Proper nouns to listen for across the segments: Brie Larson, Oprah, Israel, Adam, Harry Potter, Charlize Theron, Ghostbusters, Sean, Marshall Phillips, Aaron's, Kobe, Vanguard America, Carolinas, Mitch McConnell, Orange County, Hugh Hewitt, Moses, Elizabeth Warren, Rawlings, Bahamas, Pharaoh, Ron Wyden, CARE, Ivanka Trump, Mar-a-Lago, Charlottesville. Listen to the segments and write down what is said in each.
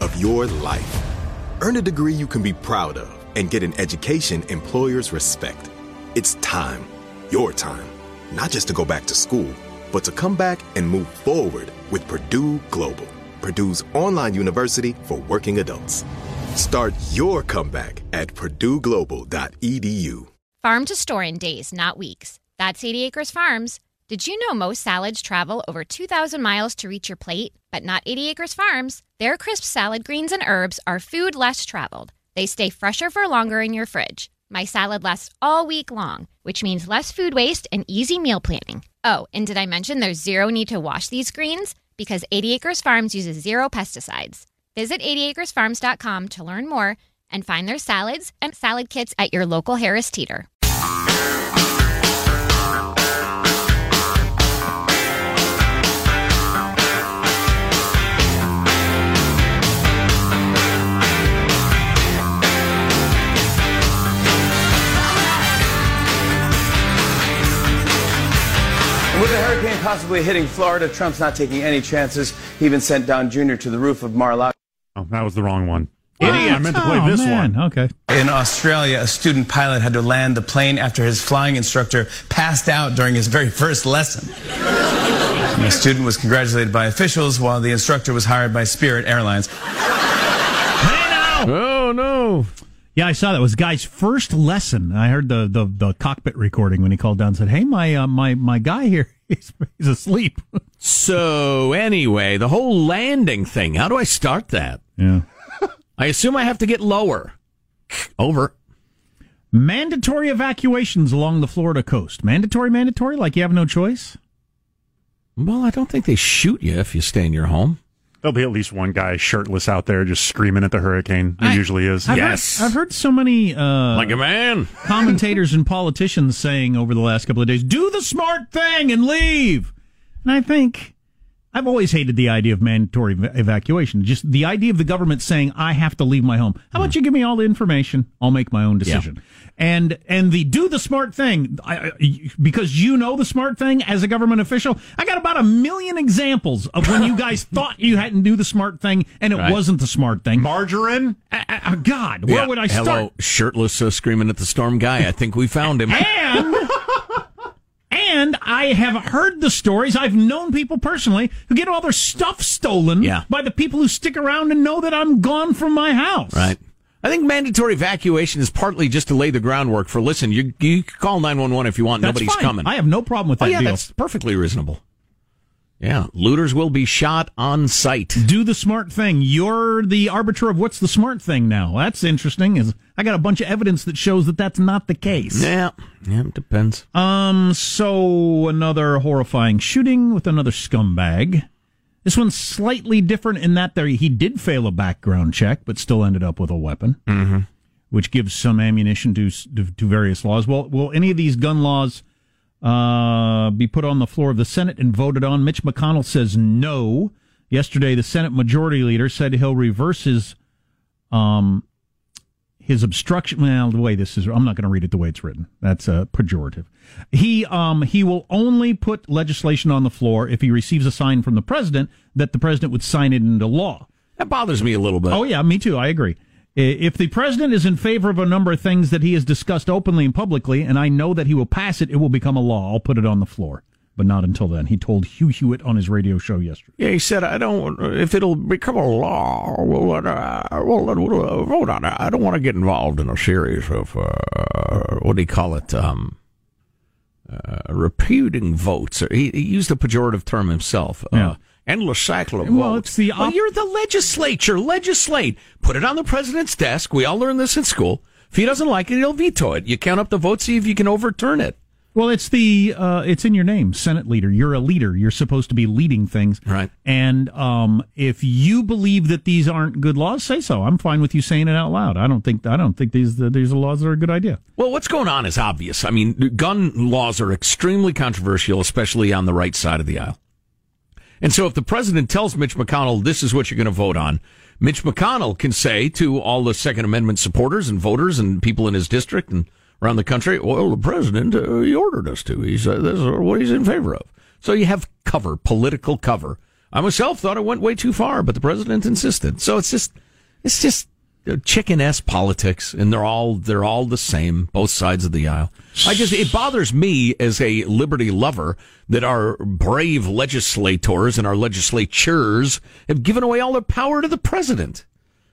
of your life. Earn a degree you can be proud of and get an education employers respect. It's time, your time, not just to go back to school, but to come back and move forward with Purdue Global, Purdue's online university for working adults. Start your comeback at purdueglobal.edu. Farm to store in days, not weeks. That's 80 Acres Farms. Did you know most salads travel over 2,000 miles to reach your plate? But not 80 Acres Farms. Their crisp salad greens and herbs are food less traveled. They stay fresher for longer in your fridge. My salad lasts all week long, which means less food waste and easy meal planning. Oh, and did I mention there's zero need to wash these greens? Because 80 Acres Farms uses zero pesticides. Visit 80acresfarms.com to learn more and find their salads and salad kits at your local Harris Teeter. With the hurricane possibly hitting Florida, Trump's not taking any chances. He even sent Don Jr. to the roof of Mar-a-Lago. Oh, that was the wrong one. Idiot. I meant to play this one. Okay. In Australia, a student pilot had to land the plane after his flying instructor passed out during his very first lesson. The student was congratulated by officials while the instructor was hired by Spirit Airlines. Hey, no! Oh, no. Yeah, I saw that. It was guy's first lesson. I heard the cockpit recording when he called down and said, hey, my guy here, he's asleep. So anyway, the whole landing thing, how do I start that? Yeah. I assume I have to get lower. Over. Mandatory evacuations along the Florida coast. Mandatory? Like you have no choice? Well, I don't think they shoot you if you stay in your home. There'll be at least one guy shirtless out there just screaming at the hurricane. There usually is. I've heard so many like a man commentators and politicians saying over the last couple of days, do the smart thing and leave. And I think I've always hated the idea of mandatory evacuation. Just the idea of the government saying, I have to leave my home. How about you give me all the information? I'll make my own decision. Yeah. And the do the smart thing, because you know the smart thing as a government official. I got about 1 million examples of when you guys thought you hadn't do the smart thing, and it wasn't the smart thing. Margarine? God, where would I start? Hello, shirtless screaming at the storm guy. I think we found him. And I have heard the stories. I've known people personally who get all their stuff stolen by the people who stick around and know that I'm gone from my house. Right. I think mandatory evacuation is partly just to lay the groundwork for, listen, you call 911 if you want. That's Nobody's fine. Coming. I have no problem with that deal. That's perfectly reasonable. Yeah. Looters will be shot on sight. Do the smart thing. You're the arbiter of what's the smart thing now. That's interesting. I got a bunch of evidence that shows that that's not the case. Yeah, it depends. So another horrifying shooting with another scumbag. This one's slightly different in that he did fail a background check, but still ended up with a weapon, which gives some ammunition to various laws. Well, will any of these gun laws be put on the floor of the Senate and voted on. Mitch McConnell says no. Yesterday, the Senate Majority Leader said he'll reverse his obstruction. Well, the way this is, I'm not going to read it the way it's written. That's pejorative. He will only put legislation on the floor if he receives a sign from the president that the president would sign it into law. That bothers me a little bit. Oh, yeah, me too. I agree. If the president is in favor of a number of things that he has discussed openly and publicly, and I know that he will pass it, it will become a law. I'll put it on the floor. But not until then. He told Hugh Hewitt on his radio show yesterday. Yeah, he said, if it'll become a law, we'll vote on it. I don't want to get involved in a series of, repudiating votes. He used the pejorative term himself. Yeah. Endless cycle of votes. Well, it's the you're the legislature. Legislate. Put it on the president's desk. We all learned this in school. If he doesn't like it, he'll veto it. You count up the votes, see if you can overturn it. Well, it's in your name, Senate leader. You're a leader. You're supposed to be leading things. Right. And if you believe that these aren't good laws, say so. I'm fine with you saying it out loud. I don't think these are laws that are a good idea. Well, what's going on is obvious. I mean, gun laws are extremely controversial, especially on the right side of the aisle. And so if the president tells Mitch McConnell, this is what you're going to vote on, Mitch McConnell can say to all the Second Amendment supporters and voters and people in his district and around the country, well, the president, he ordered us to. He said this is what he's in favor of. So you have cover, political cover. I myself thought it went way too far, but the president insisted. So it's just chicken-ass politics, and they're all the same, both sides of the aisle. It bothers me as a liberty lover that our brave legislators and our legislatures have given away all their power to the president.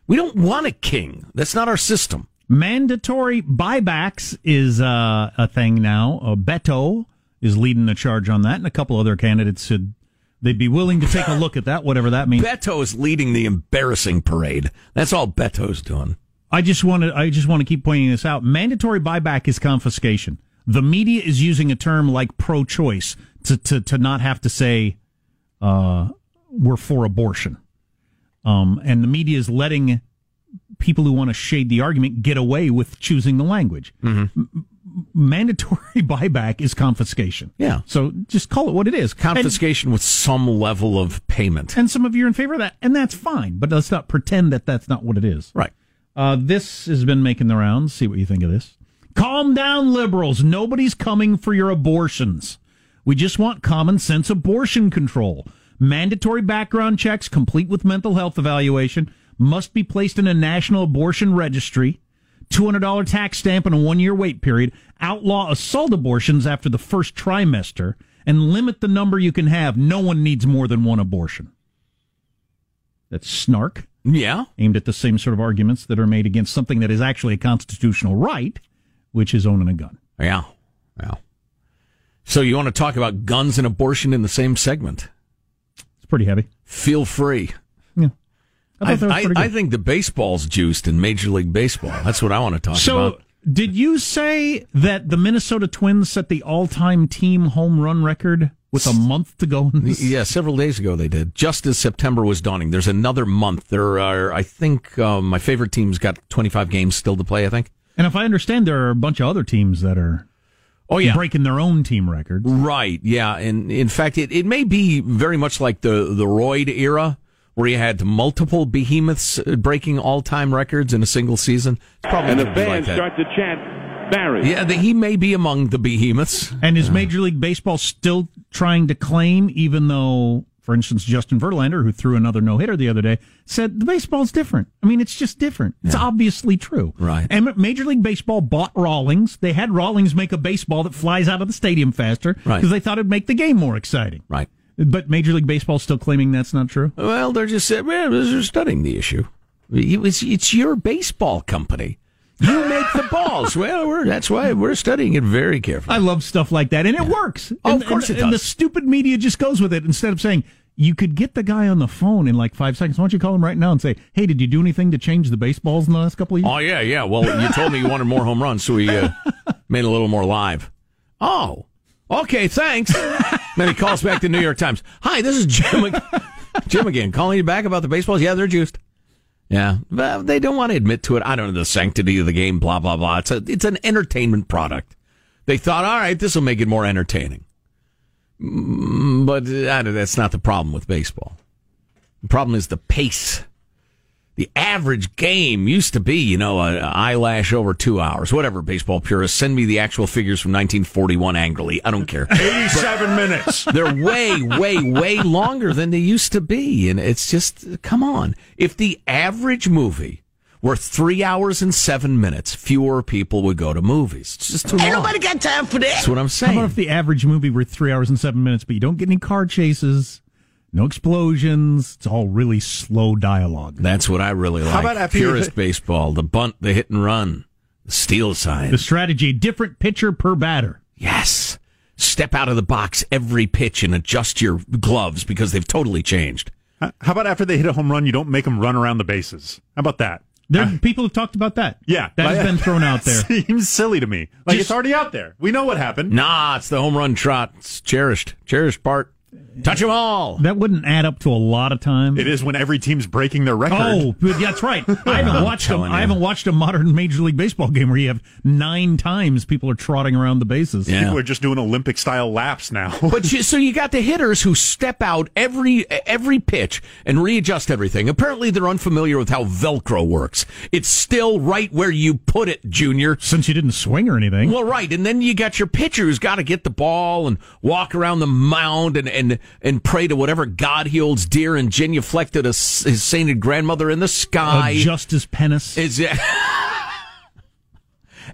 We don't want a king. That's not our system. Mandatory buybacks is a thing now. Beto is leading the charge on that, and a couple other candidates said they'd be willing to take a look at that, whatever that means. Beto is leading the embarrassing parade. That's all Beto's doing. I just want to keep pointing this out. Mandatory buyback is confiscation. The media is using a term like pro-choice to not have to say we're for abortion, and the media is letting people who want to shade the argument get away with choosing the language. Mm-hmm. Mandatory buyback is confiscation. Yeah. So just call it what it is. Confiscation with some level of payment. And some of you are in favor of that, and that's fine. But let's not pretend that that's not what it is. Right. This has been making the rounds. See what you think of this. Calm down, liberals. Nobody's coming for your abortions. We just want common sense abortion control. Mandatory background checks, complete with mental health evaluation, must be placed in a national abortion registry, $200 tax stamp and a one-year wait period, outlaw assault abortions after the first trimester, and limit the number you can have. No one needs more than one abortion. That's snark. Yeah. Aimed at the same sort of arguments that are made against something that is actually a constitutional right, which is owning a gun. Yeah. Yeah. So you want to talk about guns and abortion in the same segment? It's pretty heavy. Feel free. Yeah. I think the baseball's juiced in Major League Baseball. That's what I want to talk about. So, did you say that the Minnesota Twins set the all-time team home run record with a month to go? Yeah, several days ago they did. Just as September was dawning. There's another month. There are, I think, my favorite team's got 25 games still to play, I think. And if I understand, there are a bunch of other teams that are... Oh, yeah. Breaking their own team records. Right, yeah. And, in fact, it may be very much like the Royd era, where you had multiple behemoths breaking all-time records in a single season. Probably and the band starts to chant Barry. Yeah, he may be among the behemoths. And is Major League Baseball still trying to claim, even though, for instance, Justin Verlander, who threw another no-hitter the other day, said the baseball's different. I mean, it's just different. It's obviously true. Right. And Major League Baseball bought Rawlings. They had Rawlings make a baseball that flies out of the stadium faster because they thought it'd make the game more exciting. Right. But Major League Baseball still claiming that's not true? Well, they're just saying, they're studying the issue. It's your baseball company. You make the balls. Well, that's why we're studying it very carefully. I love stuff like that, and it works. Oh, and, of course it does. And the stupid media just goes with it instead of saying, you could get the guy on the phone in like 5 seconds. Why don't you call him right now and say, hey, did you do anything to change the baseballs in the last couple of years? Oh, yeah. Well, you told me you wanted more home runs, so we made a little more live. Oh, okay, thanks. Then he calls back to New York Times. Hi, this is Jim again. Calling you back about the baseballs. Yeah, they're juiced. Yeah, but they don't want to admit to it. I don't know the sanctity of the game, blah, blah, blah. It's an entertainment product. They thought, all right, this will make it more entertaining. But that's not the problem with baseball. The problem is the pace. The average game used to be, you know, an eyelash over 2 hours. Whatever, baseball purists, send me the actual figures from 1941 angrily. I don't care. 87 minutes. They're way, way, way longer than they used to be. And it's just, come on. If the average movie were 3 hours and 7 minutes, fewer people would go to movies. It's just too long. Ain't nobody got time for that. That's what I'm saying. How about if the average movie were 3 hours and 7 minutes, but you don't get any car chases? No explosions. It's all really slow dialogue. That's what I really like. How about after purist baseball? The bunt, the hit and run, the steal sign. The strategy, different pitcher per batter. Yes. Step out of the box every pitch and adjust your gloves because they've totally changed. How about after they hit a home run, you don't make them run around the bases? How about that? People have talked about that. Yeah. That has been thrown out there. Seems silly to me. Like, it's already out there. We know what happened. Nah, it's the home run trot. It's cherished part. Touch them all. That wouldn't add up to a lot of time. It is when every team's breaking their record. Oh, that's right. I haven't watched a modern Major League Baseball game where you have 9 times people are trotting around the bases. Yeah. People are just doing Olympic-style laps now. But so you got the hitters who step out every pitch and readjust everything. Apparently, they're unfamiliar with how Velcro works. It's still right where you put it, Junior. Since you didn't swing or anything. Well, right. And then you got your pitcher who's got to get the ball and walk around the mound and pray to whatever god he holds dear and genuflected his sainted grandmother in the sky. Adjust his penis.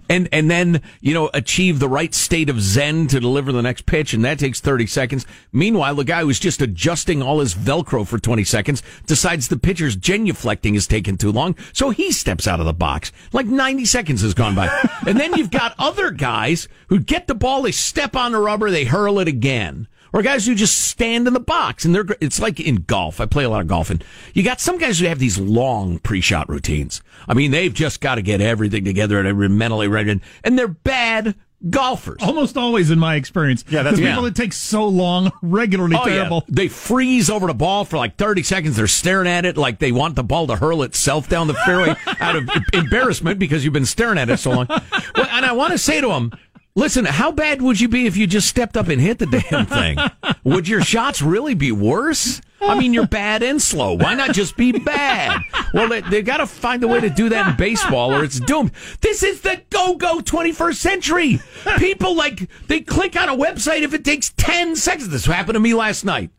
And then, you know, achieve the right state of zen to deliver the next pitch, and that takes 30 seconds. Meanwhile, the guy who's just adjusting all his Velcro for 20 seconds decides the pitcher's genuflecting is taking too long, so he steps out of the box. Like 90 seconds has gone by. And then you've got other guys who get the ball, they step on the rubber, they hurl it again. Or guys who just stand in the box, and it's like in golf. I play a lot of golf, and you got some guys who have these long pre-shot routines. I mean, they've just got to get everything together and mentally ready, and they're bad golfers. Almost always, in my experience. Yeah, that's people that take so long, regularly terrible. Yeah. They freeze over the ball for like 30 seconds. They're staring at it like they want the ball to hurl itself down the fairway out of embarrassment because you've been staring at it so long. Well, and I want to say to them, listen, how bad would you be if you just stepped up and hit the damn thing? Would your shots really be worse? I mean, you're bad and slow. Why not just be bad? Well, they've got to find a way to do that in baseball or it's doomed. This is the go-go 21st century. People, they click on a website if it takes 10 seconds. This happened to me last night.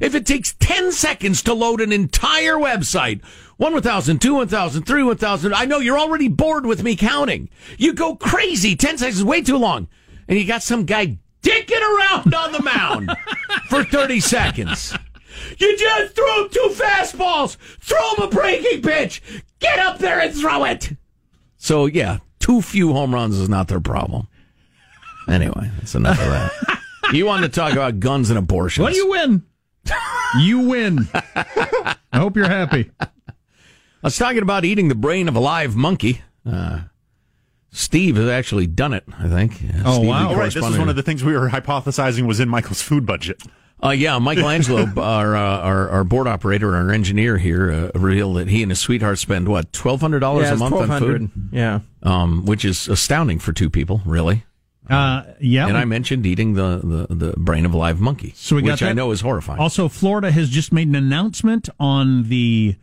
If it takes 10 seconds to load an entire website, 1,000, 2, 1,000, 3, 1,000. I know you're already bored with me counting. You go crazy. 10 seconds is way too long. And you got some guy dicking around on the mound for 30 seconds. You just threw 2 fastballs. Throw him a breaking pitch. Get up there and throw it. So, yeah, too few home runs is not their problem. Anyway, that's enough of that. You want to talk about guns and abortions. Well, you win. You win. I hope you're happy. I was talking about eating the brain of a live monkey. Steve has actually done it, I think. Oh, Steve, wow. Right. This is one of the things we were hypothesizing was in Michael's food budget. Yeah, Michelangelo, our board operator, our engineer here, revealed that he and his sweetheart spend, what, $1,200 a month on food? Yeah. Which is astounding for 2 people, really. Yeah. And I mentioned eating the brain of a live monkey, so we got which that. I know is horrifying. Also, Florida has just made an announcement on the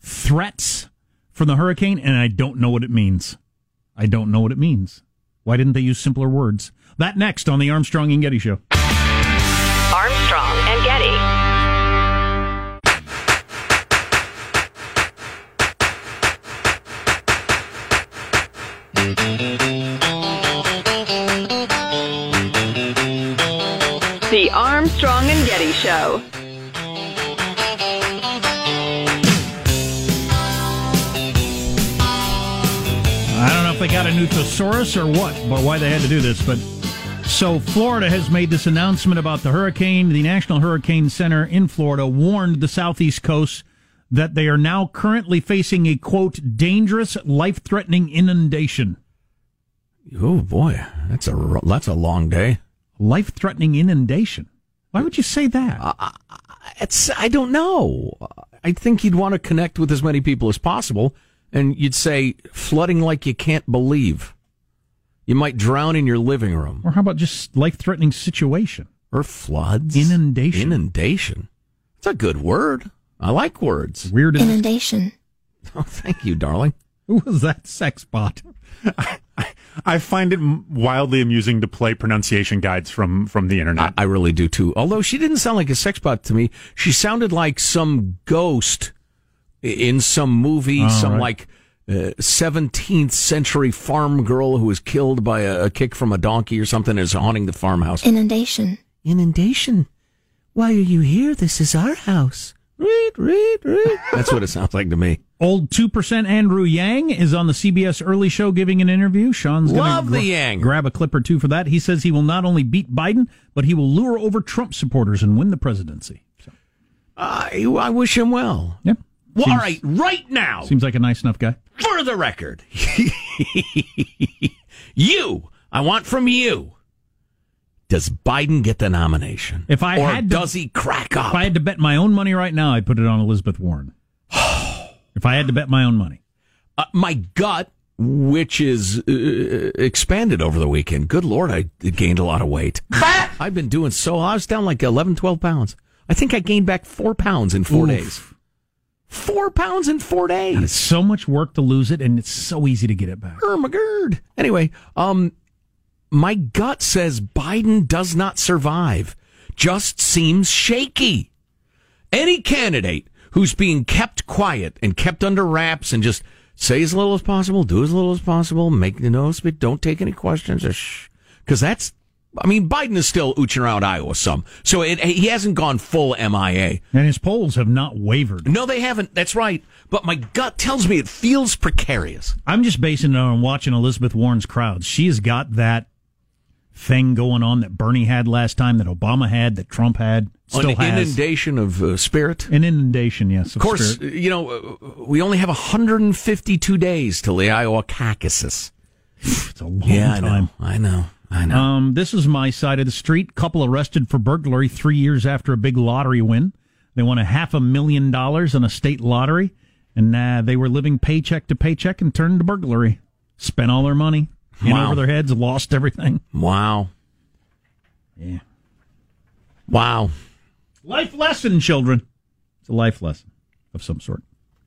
threats from the hurricane, and I don't know what it means. I don't know what it means. Why didn't they use simpler words? That next on the Armstrong and Getty Show. Armstrong and Getty. The Armstrong and Getty Show. I don't know if they got a new thesaurus or what, but why they had to do this. But so Florida has made this announcement about the hurricane. The National Hurricane Center in Florida warned the southeast coast that they are now currently facing a, quote, dangerous, life-threatening inundation. Oh, boy. That's a long day. Life-threatening inundation. Why would you say that? I don't know. I think you'd want to connect with as many people as possible, and you'd say, flooding like you can't believe. You might drown in your living room. Or how about just life-threatening situation? Or floods. Inundation. Inundation. That's a good word. I like words. Weird inundation. Oh, thank you, darling. Who was that sex bot? I find it wildly amusing to play pronunciation guides from the internet. I really do, too. Although she didn't sound like a sex bot to me. She sounded like some ghost in some movie, like 17th century farm girl who was killed by a kick from a donkey or something, is haunting the farmhouse. Inundation. Inundation. Why are you here? This is our house. Read. That's what it sounds like to me. Old 2% Andrew Yang is on the CBS Early Show giving an interview. Sean's going to grab a clip or two for that. He says he will not only beat Biden, but he will lure over Trump supporters and win the presidency. So. I wish him well. Yep. Well, seems, all right, right now. Seems like a nice enough guy. For the record, I want from you. Does Biden get the nomination? Does he crack up? If I had to bet my own money right now, I'd put it on Elizabeth Warren. If I had to bet my own money. My gut, which is expanded over the weekend. Good Lord, I gained a lot of weight. I've been doing so. I was down like 11, 12 pounds. I think I gained back 4 pounds in 4 days. 4 pounds in 4 days. God, it's so much work to lose it, and it's so easy to get it back. Ermagerd. Anyway, my gut says Biden does not survive, just seems shaky. Any candidate who's being kept quiet and kept under wraps and just say as little as possible, do as little as possible, make the notes, but don't take any questions. Because Biden is still ooching around Iowa some. So he hasn't gone full MIA. And his polls have not wavered. No, they haven't. That's right. But my gut tells me it feels precarious. I'm just basing it on watching Elizabeth Warren's crowds. She has got that thing going on that Bernie had last time, that Obama had, that Trump had, still has. An inundation of spirit? An inundation, yes. Of course, spirit. We only have 152 days till the Iowa caucuses. It's a long time. I know. This is my side of the street. Couple arrested for burglary 3 years after a big lottery win. They won $500,000 in a state lottery, and they were living paycheck to paycheck and turned to burglary. Spent all their money. Wow. Over their heads, lost everything. Wow. Yeah. Wow. Life lesson, children. It's a life lesson of some sort.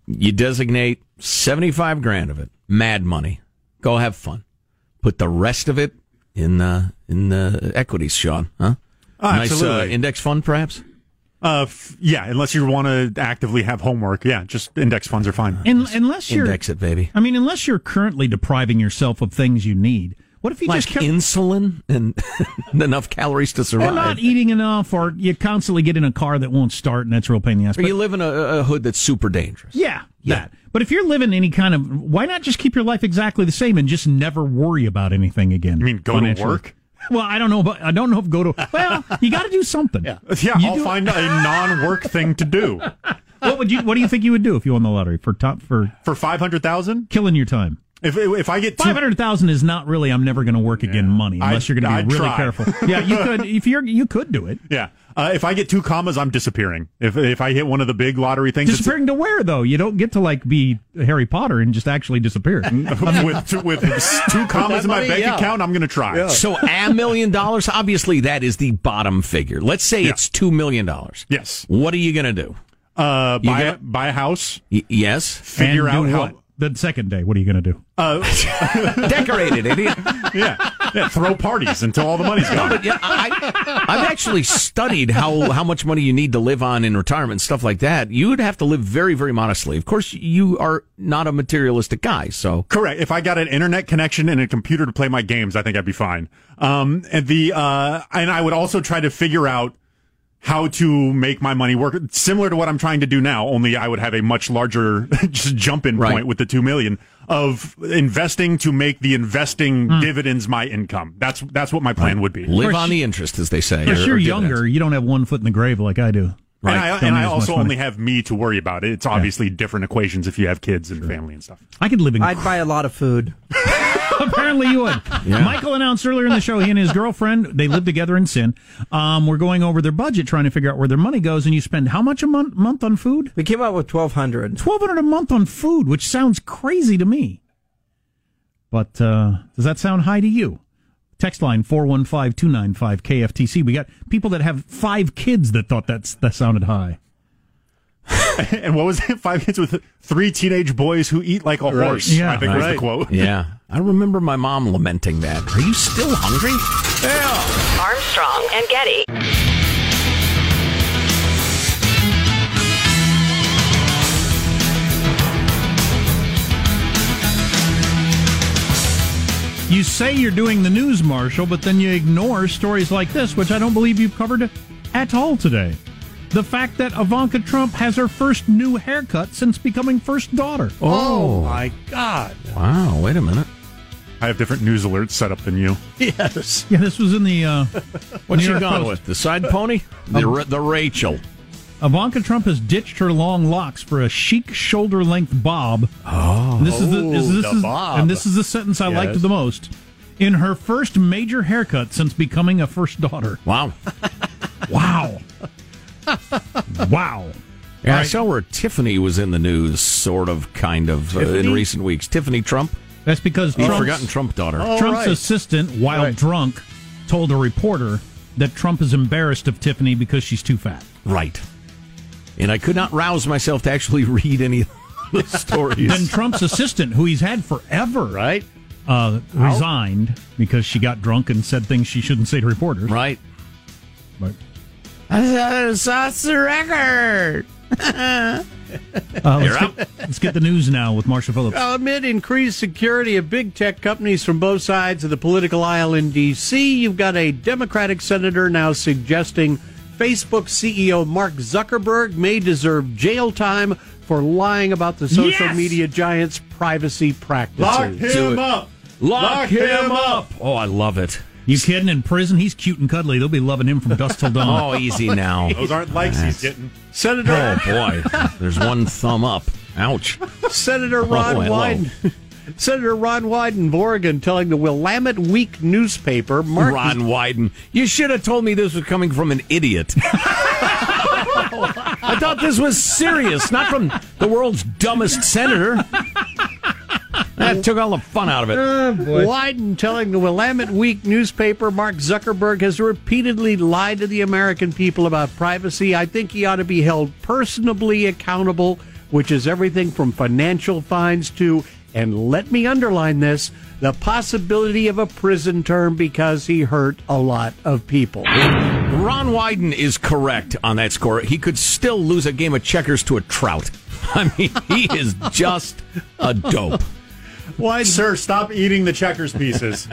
You designate $75,000 of it, mad money. Go have fun. Put the rest of it in the equities, Sean. Huh? Absolutely. Nice index fund, perhaps? Yeah, unless you want to actively have homework. Yeah, just index funds are fine. Index it, baby. Unless you're currently depriving yourself of things you need. What if you just kept insulin and enough calories to survive? Or not eating enough, or you constantly get in a car that won't start, and that's a real pain in the ass. Or you live in a hood that's super dangerous. Yeah, that. But if you're living any kind of, why not just keep your life exactly the same and just never worry about anything again? You mean go to work? Well, I don't know if go to. Well, you got to do something. Yeah, I'll find a non-work thing to do. What do you think you would do if you won the lottery for $500,000? Killing your time. If I get 500,000 is not really I'm never going to work again money unless you're going to be really careful. Yeah, you could you could do it. Yeah. If I get 2 commas, I'm disappearing. If I hit one of the big lottery things, disappearing to where though? You don't get to be Harry Potter and just actually disappear. with 2 commas in my bank account, I'm going to try. Yeah. So $1 million, obviously that is the bottom figure. Let's say it's $2 million. Yes. What are you going to do? Buy a house. Yes. Figure out how. What? The second day, what are you going to do? Decorate it, idiot. Yeah, throw parties until all the money's gone. No, but I've actually studied how much money you need to live on in retirement and stuff like that. You would have to live very, very modestly. Of course, you are not a materialistic guy, so... Correct. If I got an internet connection and a computer to play my games, I think I'd be fine. And I would also try to figure out how to make my money work, similar to what I'm trying to do now, only I would have a much larger just jump-in point with the $2 million of investing to make the investing dividends my income. That's what my plan would be. Live on the interest, as they say. If you're younger, you don't have one foot in the grave like I do. Right. And I also only have me to worry about. It's obviously different equations if you have kids and family and stuff. I'd buy a lot of food. Apparently you would. Yeah. Michael announced earlier in the show he and his girlfriend, they live together in sin, were going over their budget, trying to figure out where their money goes, and you spend how much a month on food? We came out with $1,200. $1,200 a month on food, which sounds crazy to me. But does that sound high to you? Text line 415-295-KFTC. We got people that have 5 kids that thought that sounded high. And what was it? 5 kids with 3 teenage boys who eat like a horse, yeah, I think was the quote. Yeah. I remember my mom lamenting that. Are you still hungry? Yeah. Armstrong and Getty. You say you're doing the news, Marshall, but then you ignore stories like this, which I don't believe you've covered at all today. The fact that Ivanka Trump has her first new haircut since becoming first daughter. Oh, my God. Wow, wait a minute. I have different news alerts set up than you. Yes. Yeah, this was in the... What's she gone with? The side pony? The Rachel. Ivanka Trump has ditched her long locks for a chic shoulder-length bob. Oh, and this is the bob. And this is the sentence I liked the most. In her first major haircut since becoming a first daughter. Wow. Wow. Wow. Yeah, right. I saw where Tiffany was in the news, sort of, kind of, in recent weeks. Tiffany Trump. That's because Trump's... forgotten Trump daughter. Oh, Trump's assistant, while drunk, told a reporter that Trump is embarrassed of Tiffany because she's too fat. Right. And I could not rouse myself to actually read any of the stories. Then Trump's assistant, who he's had forever, right, resigned because she got drunk and said things she shouldn't say to reporters. Right. But that's the record. Let's get the news now with Marshall Phillips. Amid increased security of big tech companies from both sides of the political aisle in D.C., you've got a Democratic senator now suggesting Facebook CEO Mark Zuckerberg may deserve jail time for lying about the social media giant's privacy practices. Lock him up! Oh, I love it. You kidding? In prison, he's cute and cuddly. They'll be loving him from dusk till dawn. Oh, easy now. Those aren't likes he's getting. Senator. Oh, boy. There's one thumb up. Ouch. Senator Ron Wyden. Senator Ron Wyden of Oregon telling the Willamette Week newspaper... Ron Wyden. You should have told me this was coming from an idiot. I thought this was serious, not from the world's dumbest senator. That took all the fun out of it. Wyden telling the Willamette Week newspaper Mark Zuckerberg has repeatedly lied to the American people about privacy. I think he ought to be held personally accountable, which is everything from financial fines to... and let me underline this, the possibility of a prison term because he hurt a lot of people. Ron Wyden is correct on that score. He could still lose a game of checkers to a trout. I mean, he is just a dope. Wyden, sir, stop eating the checkers pieces.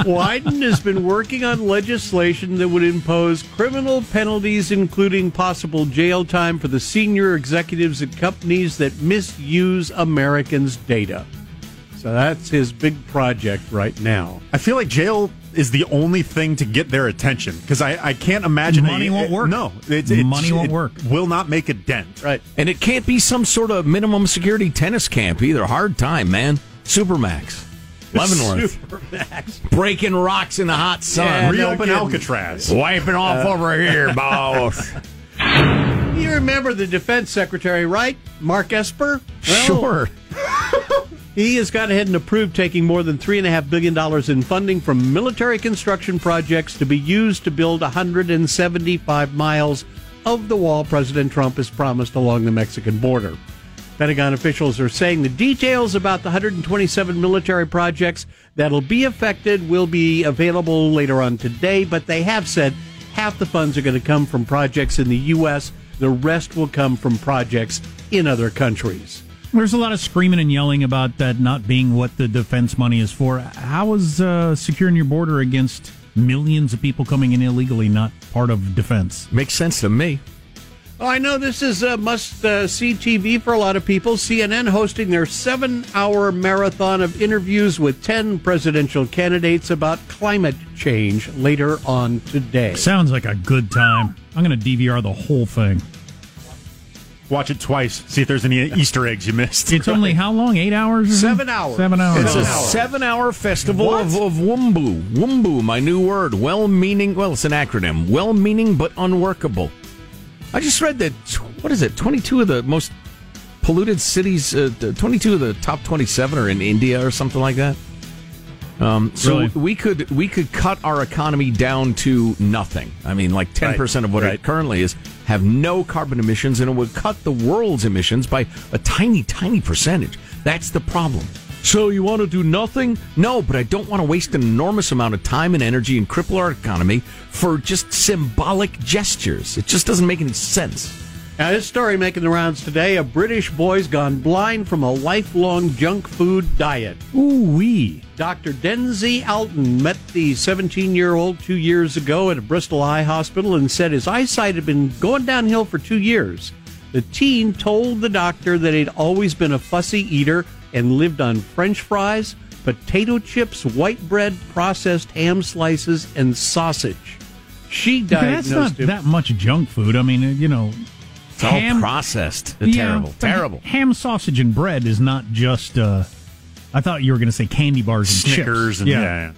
Wyden has been working on legislation that would impose criminal penalties, including possible jail time for the senior executives at companies that misuse Americans' data. So that's his big project right now. I feel like jail is the only thing to get their attention, because I can't imagine... Money won't work. No. Money won't work. Will not make a dent. Right. And it can't be some sort of minimum security tennis camp either. Hard time, man. Supermax. Leavenworth. Supermax. Breaking rocks in the hot sun. Yeah, reopen Alcatraz. Wiping off over here, boss. You remember the defense secretary, right? Mark Esper? Well, sure. He has gone ahead and approved taking more than $3.5 billion in funding from military construction projects to be used to build 175 miles of the wall President Trump has promised along the Mexican border. Pentagon officials are saying the details about the 127 military projects that'll be affected will be available later on today, but they have said half the funds are going to come from projects in the U.S., the rest will come from projects in other countries. There's a lot of screaming and yelling about that not being what the defense money is for. How is securing your border against millions of people coming in illegally not part of defense? Makes sense to me. Oh, I know this is a must-see TV for a lot of people. CNN hosting their 7-hour marathon of interviews with 10 presidential candidates about climate change later on today. Sounds like a good time. I'm going to DVR the whole thing. Watch it twice. See if there's any Easter eggs you missed. It's only how long? 8 hours? 7 hours. 7 hours. It's a 7-hour festival of Wumbu. Wumbu, my new word. Well-meaning. Well, it's an acronym. Well-meaning but unworkable. I just read that, 22 of the most polluted cities, 22 of the top 27 are in India or something like that. So we could cut our economy down to nothing. I mean, like 10% of what it currently is, have no carbon emissions, and it would cut the world's emissions by a tiny, tiny percentage. That's the problem. So you want to do nothing? No, but I don't want to waste an enormous amount of time and energy and cripple our economy for just symbolic gestures. It just doesn't make any sense. Now, this story making the rounds today, a British boy's gone blind from a lifelong junk food diet. Ooh-wee. Dr. Denzi Alton met the 17-year-old 2 years ago at a Bristol Eye hospital and said his eyesight had been going downhill for 2 years. The teen told the doctor that he'd always been a fussy eater and lived on French fries, potato chips, white bread, processed ham slices, and sausage. She diagnosed him. That's not that much junk food. I mean, you know... It's ham, all processed. Terrible. Ham, sausage, and bread is not just, I thought you were going to say candy bars and Snickers chips.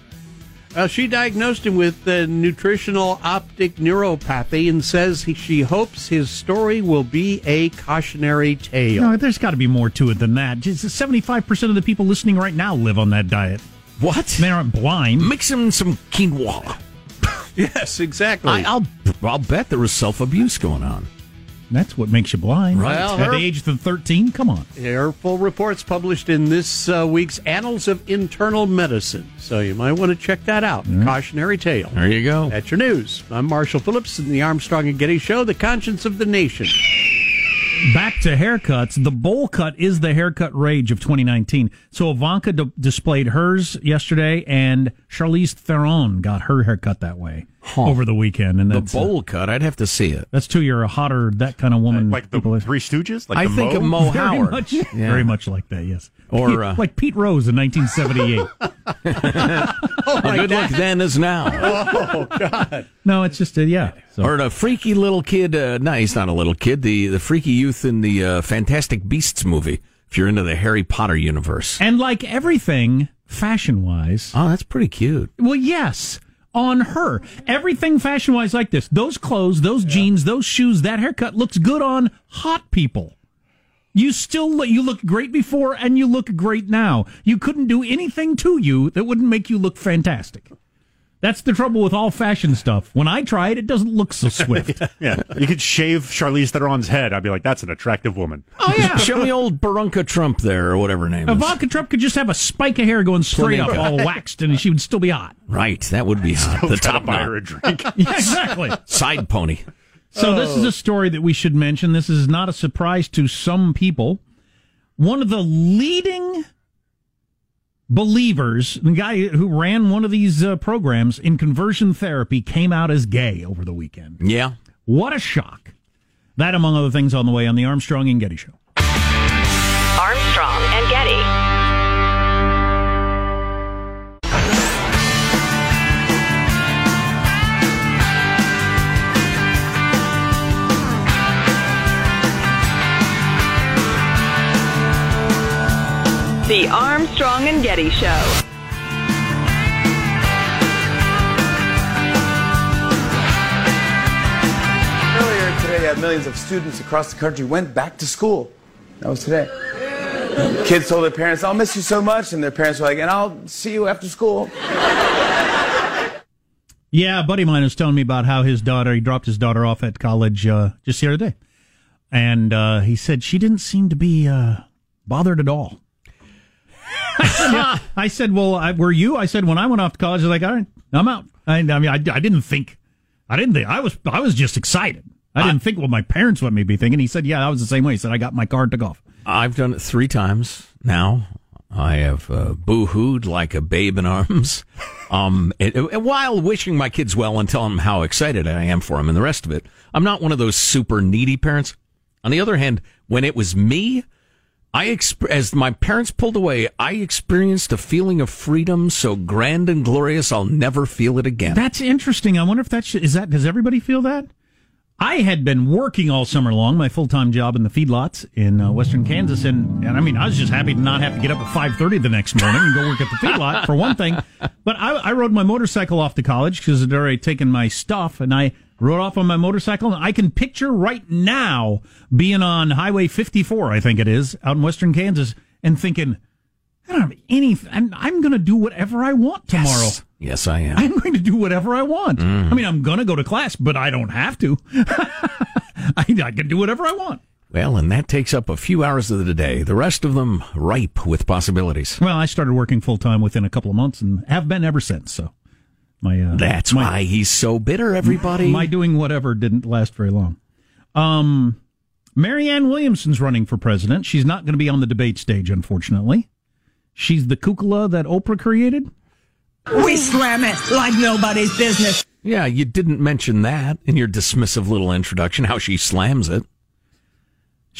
And she diagnosed him with nutritional optic neuropathy and says she hopes his story will be a cautionary tale. No, there's got to be more to it than that. Just 75% of the people listening right now live on that diet. What? They aren't blind. Mix them some quinoa. Yes, exactly. I'll bet there was self-abuse going on. That's what makes you blind. Right. Well, at the age of 13? Come on. Her full report's published in this week's Annals of Internal Medicine. So you might want to check that out. Mm-hmm. Cautionary tale. There you go. That's your news. I'm Marshall Phillips in the Armstrong and Getty Show, the conscience of the nation. Back to haircuts. The bowl cut is the haircut rage of 2019. So Ivanka displayed hers yesterday, and Charlize Theron got her haircut that way over the weekend. And that's the bowl cut, I'd have to see it. That's to your hotter, that kind of woman. Like the Three Stooges? Like I think of Moe Howard. Very much like that, yes. Or like Pete Rose in 1978. Oh my good God. Luck then as now. Oh, God. No, it's just So. Or a freaky little kid. No, he's not a little kid. The freaky youth in the Fantastic Beasts movie, if you're into the Harry Potter universe. And like everything fashion-wise. Oh, that's pretty cute. Well, yes. On her. Everything fashion-wise like this. Those clothes, those jeans, those shoes, that haircut looks good on hot people. You still you look great before, and you look great now. You couldn't do anything to you that wouldn't make you look fantastic. That's the trouble with all fashion stuff. When I try it, it doesn't look so swift. You could shave Charlize Theron's head. I'd be like, that's an attractive woman. Oh, yeah. Show me old Barunka Trump there, or whatever her name is. Ivanka Trump could just have a spike of hair going straight up, all waxed, and she would still be hot. Right. That would be hot. Still the top buy her a drink. Yeah, exactly. Side pony. So this is a story that we should mention. This is not a surprise to some people. One of the leading believers, the guy who ran one of these programs in conversion therapy, came out as gay over the weekend. Yeah. What a shock. That, among other things, on the way on the Armstrong and Getty Show. Armstrong and Getty. The Armstrong and Getty Show. Earlier today, millions of students across the country went back to school. That was today. Kids told their parents, I'll miss you so much. And their parents were like, and I'll see you after school. Yeah, a buddy of mine was telling me about how he dropped his daughter off at college just the other day. And he said she didn't seem to be bothered at all. I said, well, were you? I said, when I went off to college, I was like, all right, I'm out. I mean, I didn't think. I was just excited. I didn't think what my parents would be thinking. He said, yeah, I was the same way. He said, I got my car and took off. I've done it 3 times now. I have boo-hooed like a babe in arms while wishing my kids well and telling them how excited I am for them and the rest of it. I'm not one of those super needy parents. On the other hand, when it was me... as my parents pulled away, I experienced a feeling of freedom so grand and glorious I'll never feel it again. That's interesting. I wonder if that does everybody feel that? I had been working all summer long, my full-time job in the feedlots in western Kansas, and I mean, I was just happy to not have to get up at 5:30 the next morning and go work at the feedlot, for one thing. But I rode my motorcycle off to college because I'd already taken my stuff, and I rode off on my motorcycle, and I can picture right now being on Highway 54, I think it is, out in western Kansas, and thinking, I don't have anything. I'm going to do whatever I want tomorrow. Yes, I am. I'm going to do whatever I want. Mm. I mean, I'm going to go to class, but I don't have to. I can do whatever I want. Well, and that takes up a few hours of the day. The rest of them ripe with possibilities. Well, I started working full-time within a couple of months and have been ever since, so. That's why he's so bitter, everybody. My doing whatever didn't last very long. Marianne Williamson's running for president. She's not going to be on the debate stage, unfortunately. She's the kukla that Oprah created. We slam it like nobody's business. Yeah, you didn't mention that in your dismissive little introduction, how she slams it.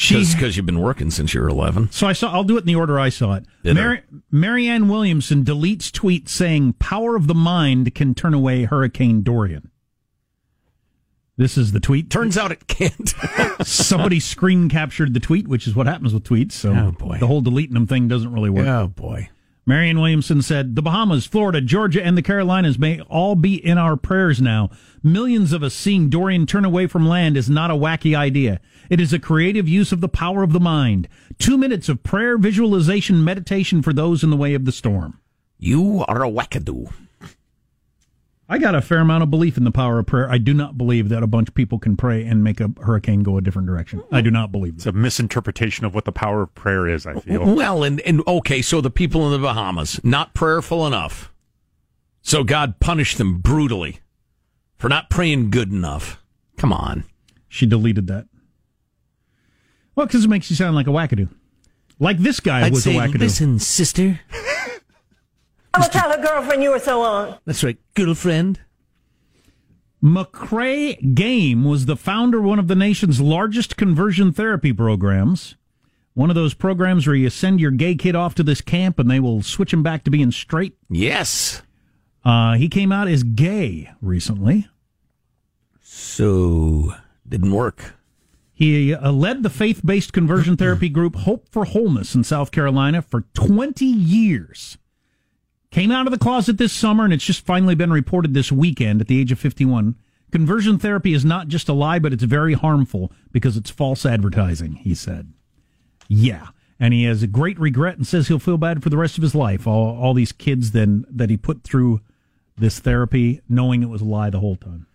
Because you've been working since you were 11. So I'll do it in the order I saw it. Marianne Williamson deletes tweet saying power of the mind can turn away Hurricane Dorian. This is the tweet. Turns out it can't. Somebody screen captured the tweet, which is what happens with tweets. So the whole deleting them thing doesn't really work. Oh, boy. Marianne Williamson said, the Bahamas, Florida, Georgia, and the Carolinas may all be in our prayers now. Millions of us seeing Dorian turn away from land is not a wacky idea. It is a creative use of the power of the mind. 2 minutes of prayer, visualization, meditation for those in the way of the storm. You are a wackadoo. I got a fair amount of belief in the power of prayer. I do not believe that a bunch of people can pray and make a hurricane go a different direction. I do not believe that. It's a misinterpretation of what the power of prayer is, I feel. Well, and okay, so the people in the Bahamas, not prayerful enough. So God punished them brutally for not praying good enough. Come on. She deleted that. Well, because it makes you sound like a wackadoo. Like this guy was a wackadoo. Listen, sister. I will tell her girlfriend you were so on. That's right, girlfriend. McCray Game was the founder of one of the nation's largest conversion therapy programs. One of those programs where you send your gay kid off to this camp and they will switch him back to being straight. Yes. He came out as gay recently. So, didn't work. He led the faith-based conversion therapy group Hope for Wholeness in South Carolina for 20 years. Came out of the closet this summer, and it's just finally been reported this weekend at the age of 51. Conversion therapy is not just a lie, but it's very harmful because it's false advertising, he said. Yeah, and he has a great regret and says he'll feel bad for the rest of his life. All these kids that he put through this therapy, knowing it was a lie the whole time.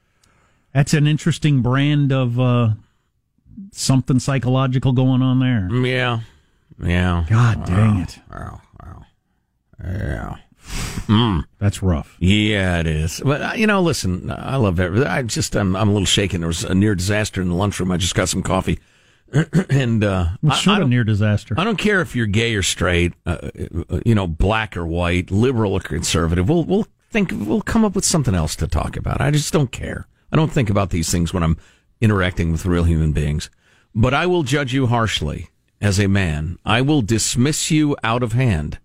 That's an interesting brand of something psychological going on there. Yeah, yeah. God dang it. Wow. Yeah. That's rough. Yeah, it is. But, listen, I love everything. I'm a little shaken. There was a near disaster in the lunchroom. I just got some coffee. And a near disaster. I don't care if you're gay or straight, black or white, liberal or conservative. We'll come up with something else to talk about. I just don't care. I don't think about these things when I'm interacting with real human beings. But I will judge you harshly as a man. I will dismiss you out of hand.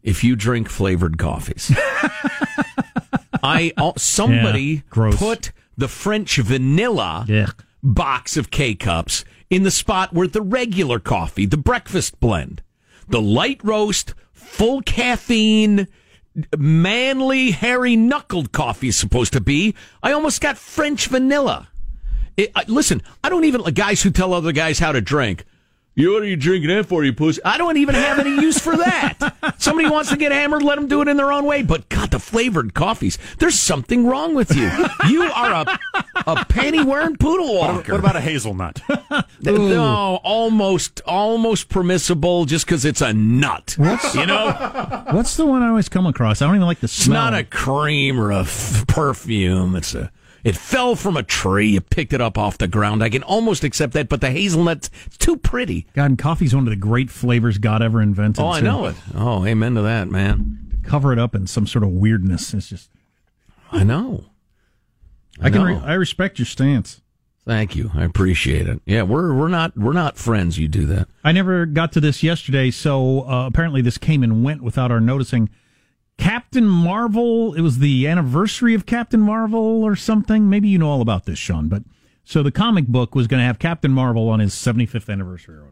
If you drink flavored coffees, put the French vanilla box of K-Cups in the spot where the regular coffee, the breakfast blend, the light roast, full caffeine, manly, hairy-knuckled coffee is supposed to be. I almost got French vanilla. Listen, I don't even like guys who tell other guys how to drink. What are you drinking that for, you pussy? I don't even have any use for that. Somebody wants to get hammered, let them do it in their own way. But, God, the flavored coffees. There's something wrong with you. You are a panty-wearing poodle walker. What about a hazelnut? No, almost permissible just because it's a nut. What's the one I always come across? I don't even like the smell. It's not a cream or a perfume. It fell from a tree. You picked it up off the ground. I can almost accept that, but the hazelnut's too pretty. God, and coffee's one of the great flavors God ever invented. Oh, I know it. Oh, amen to that, man. Cover it up in some sort of weirdness. It's just... I know. I respect your stance. Thank you. I appreciate it. Yeah, we're not friends. You do that. I never got to this yesterday, so apparently this came and went without our noticing. Captain Marvel, it was the anniversary of Captain Marvel or something. Maybe you know all about this, Sean. But so the comic book was going to have Captain Marvel on his 75th anniversary or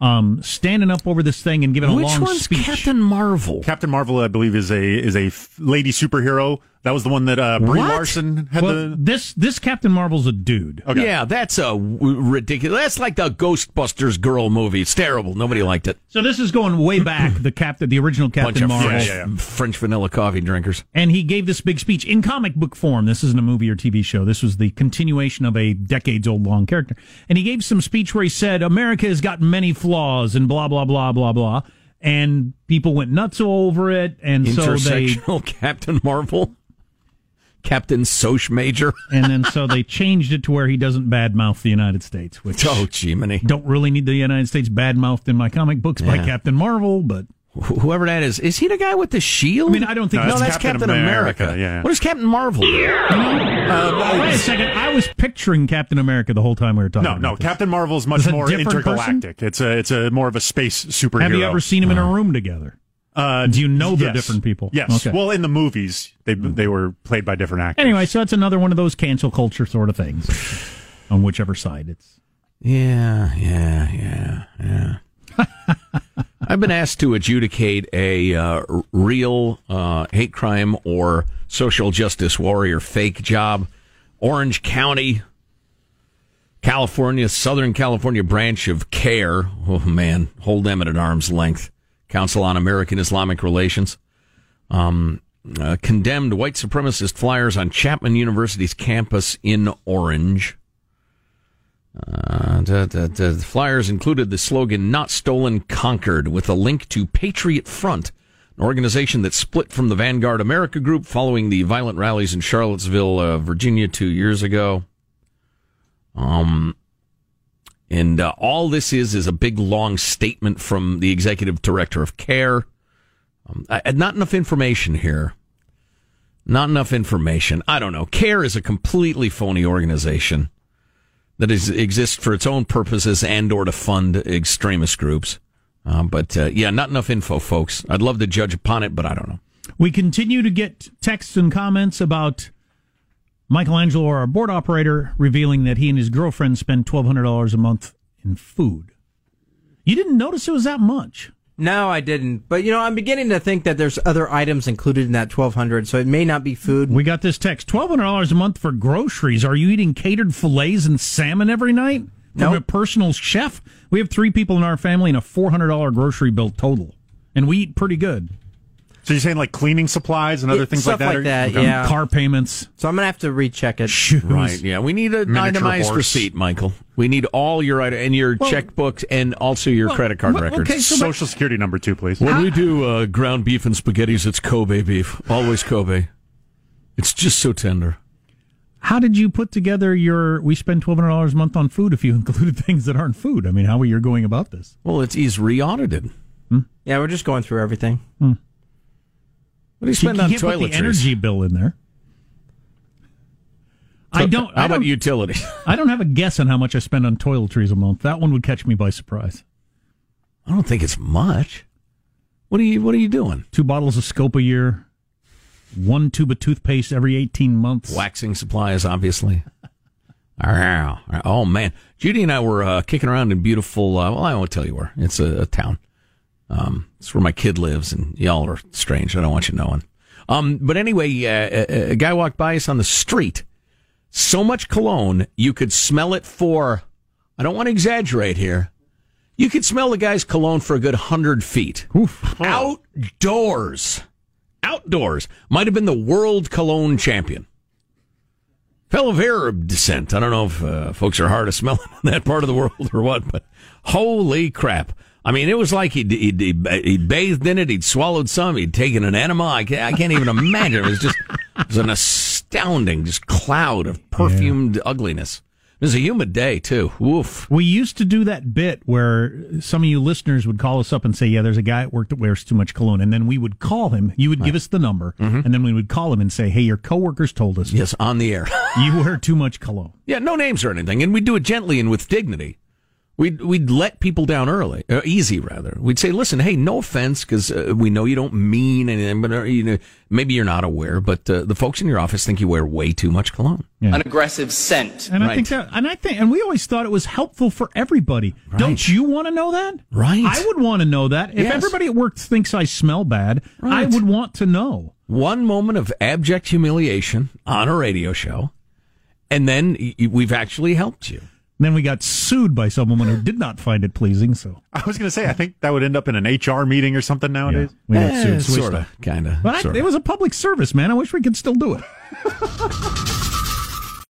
whatever. Standing up over this thing and giving a long speech. Which one's Captain Marvel? Captain Marvel, I believe, is a lady superhero That was the one that Brie Larson had. Well, this Captain Marvel's a dude. Okay. Yeah, that's a ridiculous. That's like the Ghostbusters girl movie. It's terrible. Nobody liked it. So this is going way back. The original Captain Marvel, French vanilla coffee drinkers, and he gave this big speech in comic book form. This isn't a movie or TV show. This was the continuation of a decades-old long character, and he gave some speech where he said, "America has got many flaws," and blah blah blah blah blah, and people went nuts over it, and so they Captain Marvel. Captain Soch Major. And then so they changed it to where he doesn't badmouth the United States, which don't really need the United States badmouthed in my comic books by Captain Marvel, but... Whoever that is he the guy with the shield? I mean, I don't think... No, that's Captain America. Yeah. What is Captain Marvel? Wait a second. I was picturing Captain America the whole time we were talking about this. Captain Marvel is much more intergalactic. It's more of a space superhero. Have you ever seen him in a room together? Do you know they're different people? Yes. Okay. Well, in the movies, they were played by different actors. Anyway, so that's another one of those cancel culture sort of things on whichever side it's. Yeah. I've been asked to adjudicate a real hate crime or social justice warrior fake job. Orange County, California, Southern California branch of CARE. Oh, man. Hold them at arm's length. Council on American Islamic Relations, condemned white supremacist flyers on Chapman University's campus in Orange. The flyers included the slogan, "Not Stolen, Conquered," with a link to Patriot Front, an organization that split from the Vanguard America group following the violent rallies in Charlottesville, Virginia 2 years ago. And all this is a big, long statement from the executive director of CARE. Not enough information here. Not enough information. I don't know. CARE is a completely phony organization that exists for its own purposes and or to fund extremist groups. Not enough info, folks. I'd love to judge upon it, but I don't know. We continue to get texts and comments about... Michelangelo, our board operator, revealing that he and his girlfriend spend $1,200 a month in food. You didn't notice it was that much. No, I didn't. But, you know, I'm beginning to think that there's other items included in that $1,200, so it may not be food. We got this text, $1,200 a month for groceries. Are you eating catered fillets and salmon every night? From a personal chef? We have three people in our family and a $400 grocery bill total. And we eat pretty good. So you're saying like cleaning supplies and other things like that? Car payments. So I'm going to have to recheck it. Shoes. Right, yeah. We need an itemized receipt, Michael. We need all your items and your checkbooks and also your credit card records. Okay, so Social Security number, too, please. When we do ground beef and spaghettis, it's Kobe beef. Always Kobe. It's just so tender. How did you put together we spend $1,200 a month on food if you included things that aren't food? I mean, how are you going about this? Well, he's re-audited. Hmm? Yeah, we're just going through everything. Hmm. What do you spend on toiletries? Put the energy bill in there. So, how about utilities? I don't have a guess on how much I spend on toiletries a month. That one would catch me by surprise. I don't think it's much. What are you doing? 2 bottles of Scope a year, 1 tube of toothpaste every 18 months. Waxing supplies, obviously. Oh man, Judy and I were kicking around in beautiful. Well, I won't tell you where. It's a town. It's where my kid lives, and y'all are strange. I don't want you knowing. But anyway, a guy walked by us on the street. So much cologne, you could smell it for, I don't want to exaggerate here, you could smell the guy's cologne for a good 100 feet. Oof. Outdoors. Might have been the world cologne champion. Fellow of Arab descent. I don't know if folks are hard to smell in that part of the world or what, but holy crap. I mean, it was like he'd bathed in it, he'd swallowed some, he'd taken an enema. I can't even imagine. It was an astounding cloud of perfumed ugliness. It was a humid day, too. Woof. We used to do that bit where some of you listeners would call us up and say, yeah, there's a guy at work that wears too much cologne. And then we would call him. You would give us the number. Mm-hmm. And then we would call him and say, hey, your coworkers told us. Yes, on the air. You wear too much cologne. Yeah, no names or anything. And we do it gently and with dignity. We'd let people down early, or easy rather. We'd say, listen, hey, no offense, because we know you don't mean anything, but you know, maybe you're not aware, but the folks in your office think you wear way too much cologne. Yeah. An aggressive scent. And right. I think we always thought it was helpful for everybody. Right. Don't you want to know that? Right. I would want to know that. If everybody at work thinks I smell bad, right, I would want to know. One moment of abject humiliation on a radio show, and then we've actually helped you. And then we got sued by someone who did not find it pleasing. So I was going to say, I think that would end up in an HR meeting or something nowadays. Yeah, we got sued, sort of, kind of. But it was a public service, man. I wish we could still do it.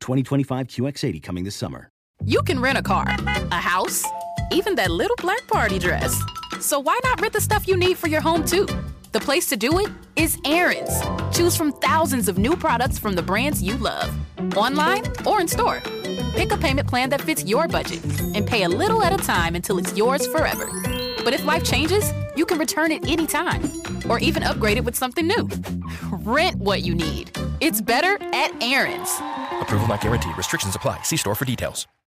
2025 QX80 coming this summer. You can rent a car, a house, even that little black party dress. So why not rent the stuff you need for your home, too? The place to do it is Aaron's. Choose from thousands of new products from the brands you love, online or in store. Pick a payment plan that fits your budget and pay a little at a time until it's yours forever. But if life changes, you can return it anytime or even upgrade it with something new. Rent what you need. It's better at Aaron's. Approval not guaranteed. Restrictions apply. See store for details.